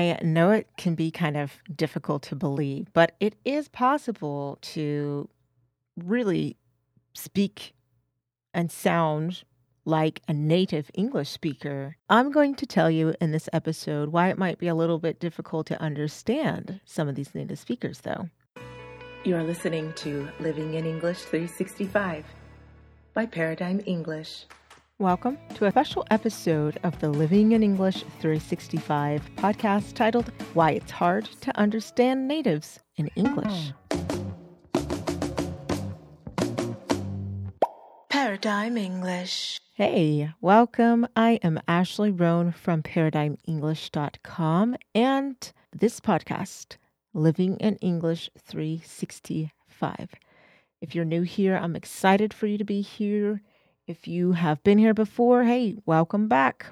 I know it can be kind of difficult to believe, but it is possible to really speak and sound like a native English speaker. I'm going to tell you in this episode why it might be a little bit difficult to understand some of these native speakers, though. You're listening to Living in English 365 by Paradigm English. Welcome to a special episode of the Living in English 365 podcast titled Why It's Hard to Understand Natives in English. Paradigm English. Hey, welcome. I am Ashley Rohn from ParadigmEnglish.com, and this podcast, Living in English 365. If you're new here, I'm excited for you to be here. If you have been here before, hey, welcome back.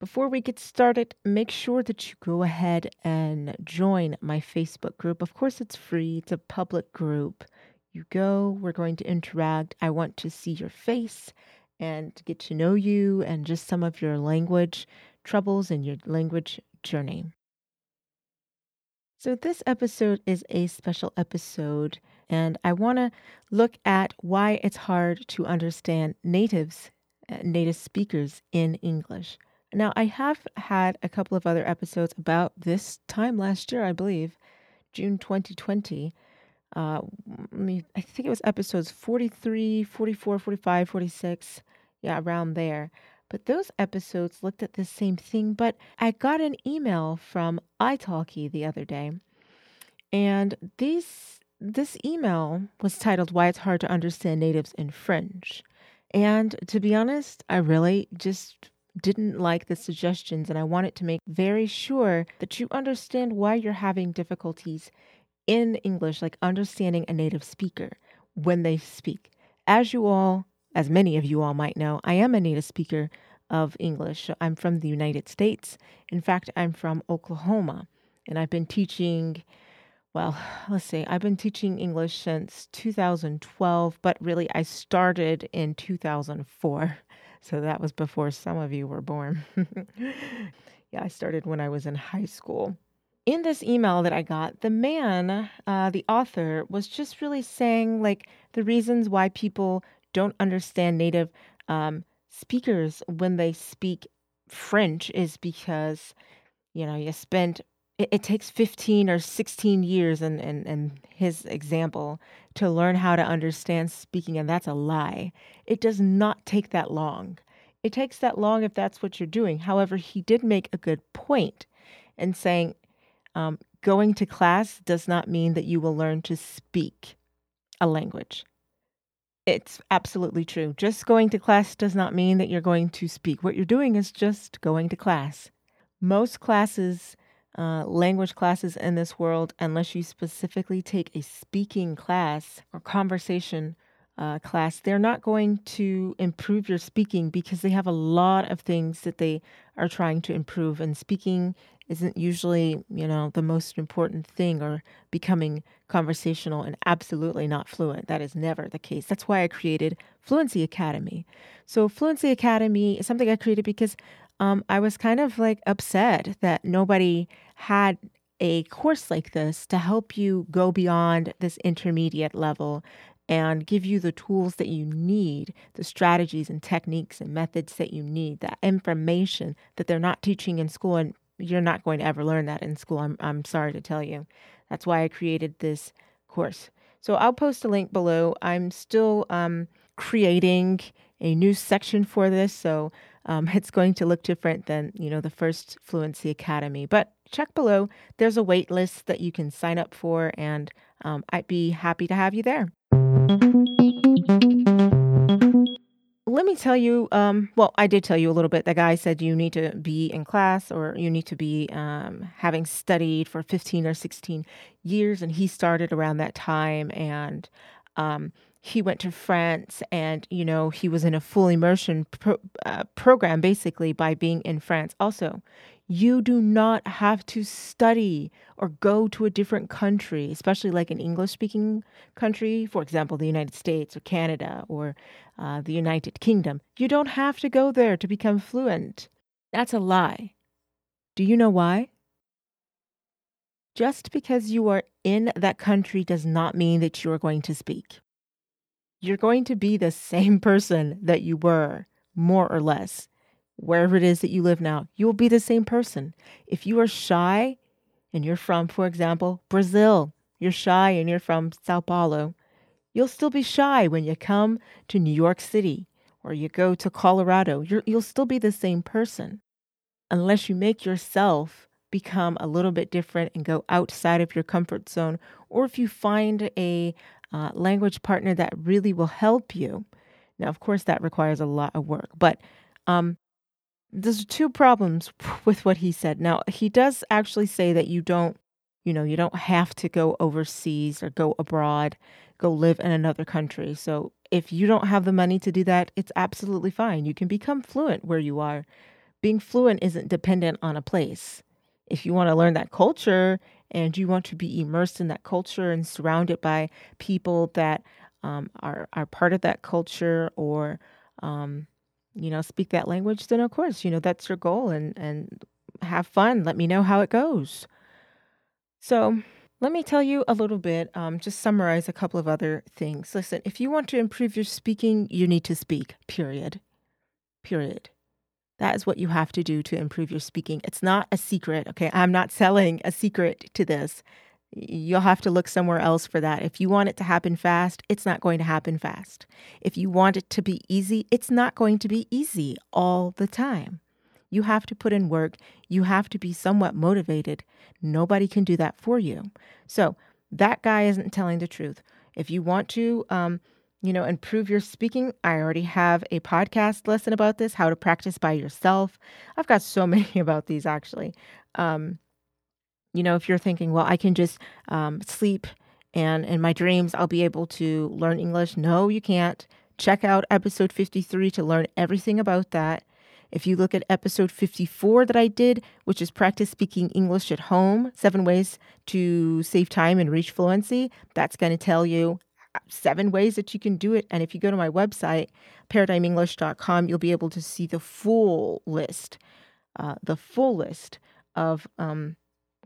Before we get started, make sure that you go ahead and join my Facebook group. Of course, it's free. It's a public group. You go, we're going to interact. I want to see your face and get to know you and just some of your language troubles and your language journey. So this episode is a special episode, and I want to look at why it's hard to understand native speakers in English. Now, I have had a couple of other episodes about this time last year, I believe, June 2020. I think it was episodes 43, 44, 45, 46, around there. But those episodes looked at the same thing, but I got an email from iTalki the other day, and this email was titled Why It's Hard to Understand Natives in French. And to be honest, I really just didn't like the suggestions, and I wanted to make very sure that you understand why you're having difficulties in English, like understanding a native speaker when they speak. As many of you all might know, I am a native speaker of English. I'm from the United States. In fact, I'm from Oklahoma, and I've been teaching I've been teaching English since 2012, but really I started in 2004. So that was before some of you were born. I started when I was in high school. In this email that I got, the man, the author, was just really saying the reasons why people don't understand native speakers when they speak French is because, it takes 15 or 16 years in his example to learn how to understand speaking, and that's a lie. It does not take that long. It takes that long if that's what you're doing. However, he did make a good point in saying going to class does not mean that you will learn to speak a language. It's absolutely true. Just going to class does not mean that you're going to speak. What you're doing is just going to class. Most classes, language classes in this world, unless you specifically take a speaking class or conversation class, they're not going to improve your speaking because they have a lot of things that they are trying to improve. And speaking isn't usually, the most important thing, or becoming conversational and absolutely not fluent. That is never the case. That's why I created Fluency Academy. So Fluency Academy is something I created because I was kind of upset that nobody had a course like this to help you go beyond this intermediate level and give you the tools that you need, the strategies and techniques and methods that you need, the information that they're not teaching in school, and you're not going to ever learn that in school. I'm sorry to tell you. That's why I created this course. So I'll post a link below. I'm still creating a new section for this, so it's going to look different than the first Fluency Academy. But check below. There's a wait list that you can sign up for, and I'd be happy to have you there. Let me tell you, I did tell you a little bit. The guy said you need to be in class, or you need to be having studied for 15 or 16 years. And he started around that time, and he went to France, and, he was in a full immersion program, basically, by being in France. Also, you do not have to study or go to a different country, especially an English-speaking country, for example, the United States or Canada or the United Kingdom. You don't have to go there to become fluent. That's a lie. Do you know why? Just because you are in that country does not mean that you are going to speak. You're going to be the same person that you were, more or less. Wherever it is that you live now, you will be the same person. If you are shy and you're from, for example, Brazil, you're shy and you're from Sao Paulo, you'll still be shy when you come to New York City or you go to Colorado. You'll still be the same person unless you make yourself become a little bit different and go outside of your comfort zone, or if you find a language partner that really will help you. Now, of course, that requires a lot of work, but there's two problems with what he said. Now, he does actually say that you don't have to go overseas or go abroad, go live in another country. So if you don't have the money to do that, it's absolutely fine. You can become fluent where you are. Being fluent isn't dependent on a place. If you want to learn that culture and you want to be immersed in that culture and surrounded by people that are part of that culture or, speak that language, then of course, that's your goal and have fun. Let me know how it goes. So let me tell you a little bit, just summarize a couple of other things. Listen, if you want to improve your speaking, you need to speak, period. That is what you have to do to improve your speaking. It's not a secret, okay? I'm not selling a secret to this. You'll have to look somewhere else for that. If you want it to happen fast, it's not going to happen fast. If you want it to be easy, it's not going to be easy all the time. You have to put in work. You have to be somewhat motivated. Nobody can do that for you. So that guy isn't telling the truth. If you want to improve your speaking, I already have a podcast lesson about this, how to practice by yourself. I've got so many about these, actually. If you're thinking, well, I can just sleep and in my dreams, I'll be able to learn English. No, you can't. Check out episode 53 to learn everything about that. If you look at episode 54 that I did, which is practice speaking English at home, 7 ways to save time and reach fluency, that's going to tell you 7 ways that you can do it. And if you go to my website, ParadigmEnglish.com, you'll be able to see the full list of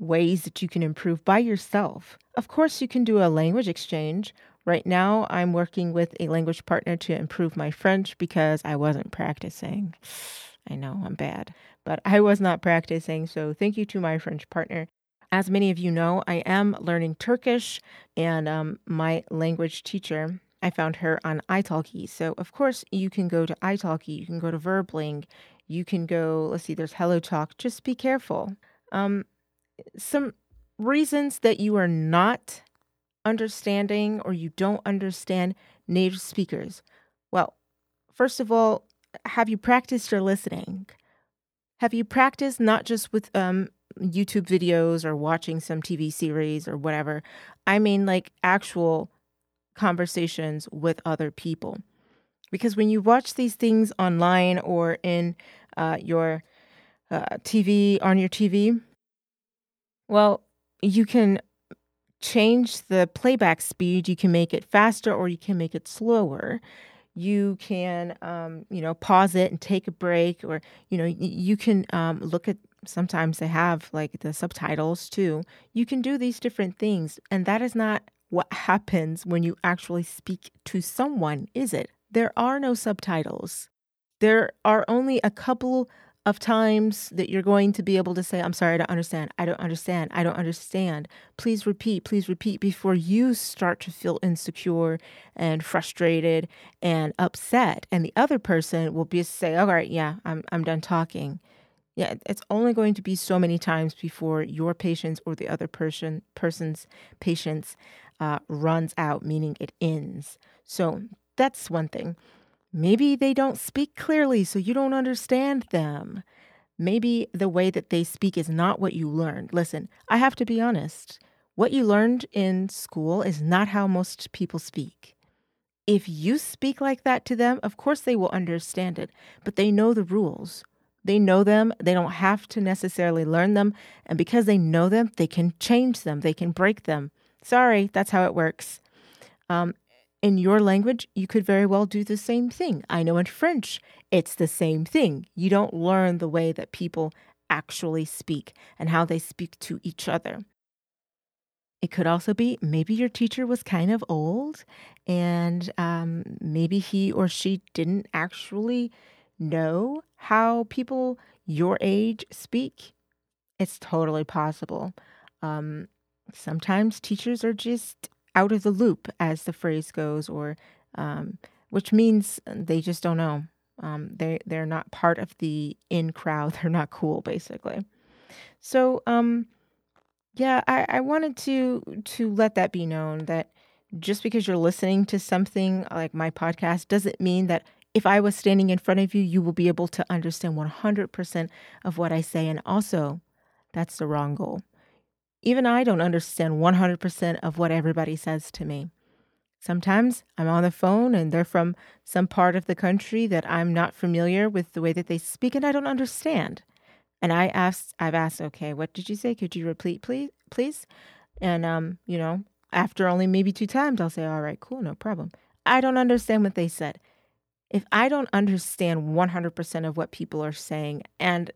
ways that you can improve by yourself. Of course, you can do a language exchange. Right now, I'm working with a language partner to improve my French because I wasn't practicing. I know I'm bad, but I was not practicing. So thank you to my French partner. As many of you know, I am learning Turkish, and my language teacher, I found her on iTalki. So, of course, you can go to iTalki, you can go to Verbling, you can go, there's HelloTalk. Just be careful. Some reasons that you are not understanding or you don't understand native speakers. Well, first of all, have you practiced your listening? Have you practiced not just with YouTube videos or watching some TV series or whatever. I mean, actual conversations with other people. Because when you watch these things online or in your TV, well, you can change the playback speed. You can make it faster or you can make it slower. You can, pause it and take a break, or, you can look at, sometimes they have the subtitles too. You can do these different things. And that is not what happens when you actually speak to someone, is it? There are no subtitles. There are only a couple of times that you're going to be able to say, I'm sorry, I don't understand. Please repeat before you start to feel insecure and frustrated and upset. And the other person will be say, all right, yeah, I'm done talking. Yeah, it's only going to be so many times before your patience or the other person's patience runs out, meaning it ends. So that's one thing. Maybe they don't speak clearly, so you don't understand them. Maybe the way that they speak is not what you learned. Listen, I have to be honest. What you learned in school is not how most people speak. If you speak like that to them, of course they will understand it, but they know the rules. They know them. They don't have to necessarily learn them. And because they know them, they can change them. They can break them. Sorry, that's how it works. In your language, you could very well do the same thing. I know in French, it's the same thing. You don't learn the way that people actually speak and how they speak to each other. It could also be maybe your teacher was kind of old and maybe he or she didn't actually know how people your age speak. It's totally possible. Sometimes teachers are just out of the loop, as the phrase goes, or which means they just don't know. They're not part of the in crowd. They're not cool, basically. So, I wanted to let that be known that just because you're listening to something like my podcast doesn't mean that if I was standing in front of you, you will be able to understand 100% of what I say. And also, that's the wrong goal. Even I don't understand 100% of what everybody says to me. Sometimes I'm on the phone and they're from some part of the country that I'm not familiar with the way that they speak, and I don't understand. And I've asked, okay, what did you say? Could you repeat, please? And, after only maybe 2 times, I'll say, all right, cool, no problem. I don't understand what they said. If I don't understand 100% of what people are saying, and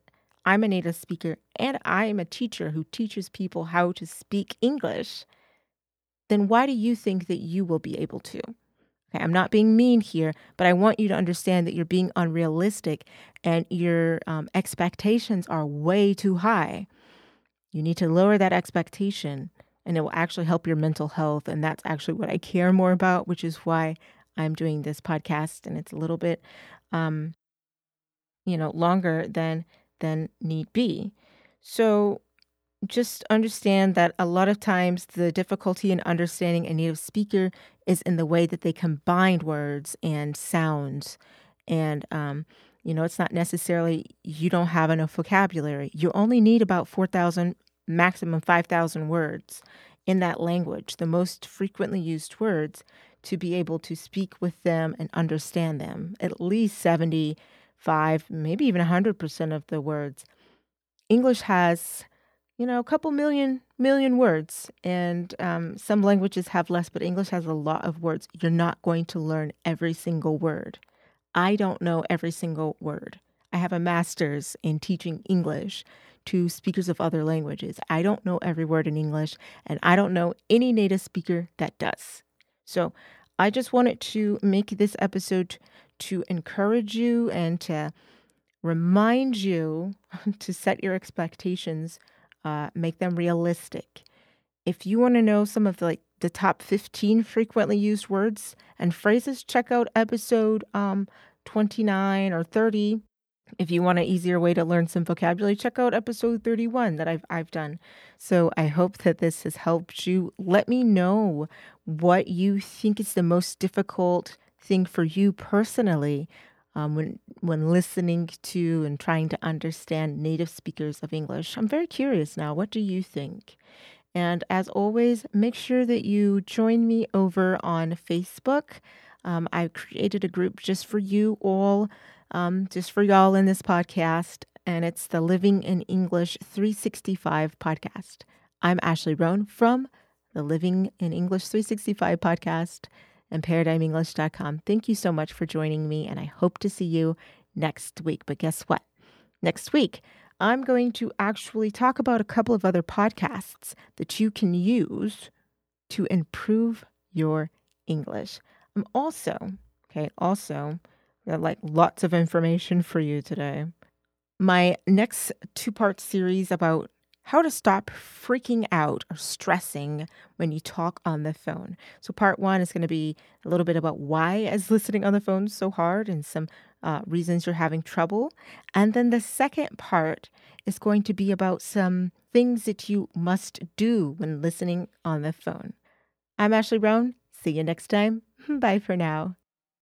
I'm a native speaker, and I am a teacher who teaches people how to speak English, then why do you think that you will be able to? Okay, I'm not being mean here, but I want you to understand that you're being unrealistic and your expectations are way too high. You need to lower that expectation, and it will actually help your mental health. And that's actually what I care more about, which is why I'm doing this podcast. And it's a little bit, longer than need be. So just understand that a lot of times the difficulty in understanding a native speaker is in the way that they combine words and sounds. And, it's not necessarily you don't have enough vocabulary. You only need about 4,000, maximum 5,000 words in that language, the most frequently used words, to be able to speak with them and understand them. At least 75, maybe even 100% of the words. English has a couple million words, and some languages have less, but English has a lot of words. You're not going to learn every single word. I don't know every single word. I have a master's in teaching English to speakers of other languages. I don't know every word in English, and I don't know any native speaker that does. So I just wanted to make this episode to encourage you and to remind you to set your expectations. Make them realistic. If you want to know some of the top 15 frequently used words and phrases, check out episode 29 or 30. If you want an easier way to learn some vocabulary, check out episode 31 that I've done. So I hope that this has helped you. Let me know what you think is the most difficult thing for you personally when listening to and trying to understand native speakers of English. I'm very curious now. What do you think? And as always, make sure that you join me over on Facebook. I created a group just for you all, just for y'all in this podcast, and it's the Living in English 365 podcast. I'm Ashley Rohn from the Living in English 365 podcast and ParadigmEnglish.com. Thank you so much for joining me, and I hope to see you next week. But guess what? Next week, I'm going to actually talk about a couple of other podcasts that you can use to improve your English. I'm also, lots of information for you today. My next 2-part series about how to stop freaking out or stressing when you talk on the phone. So part 1 is going to be a little bit about why is listening on the phone so hard and some reasons you're having trouble. And then the second part is going to be about some things that you must do when listening on the phone. I'm Ashley Rohn. See you next time. Bye for now.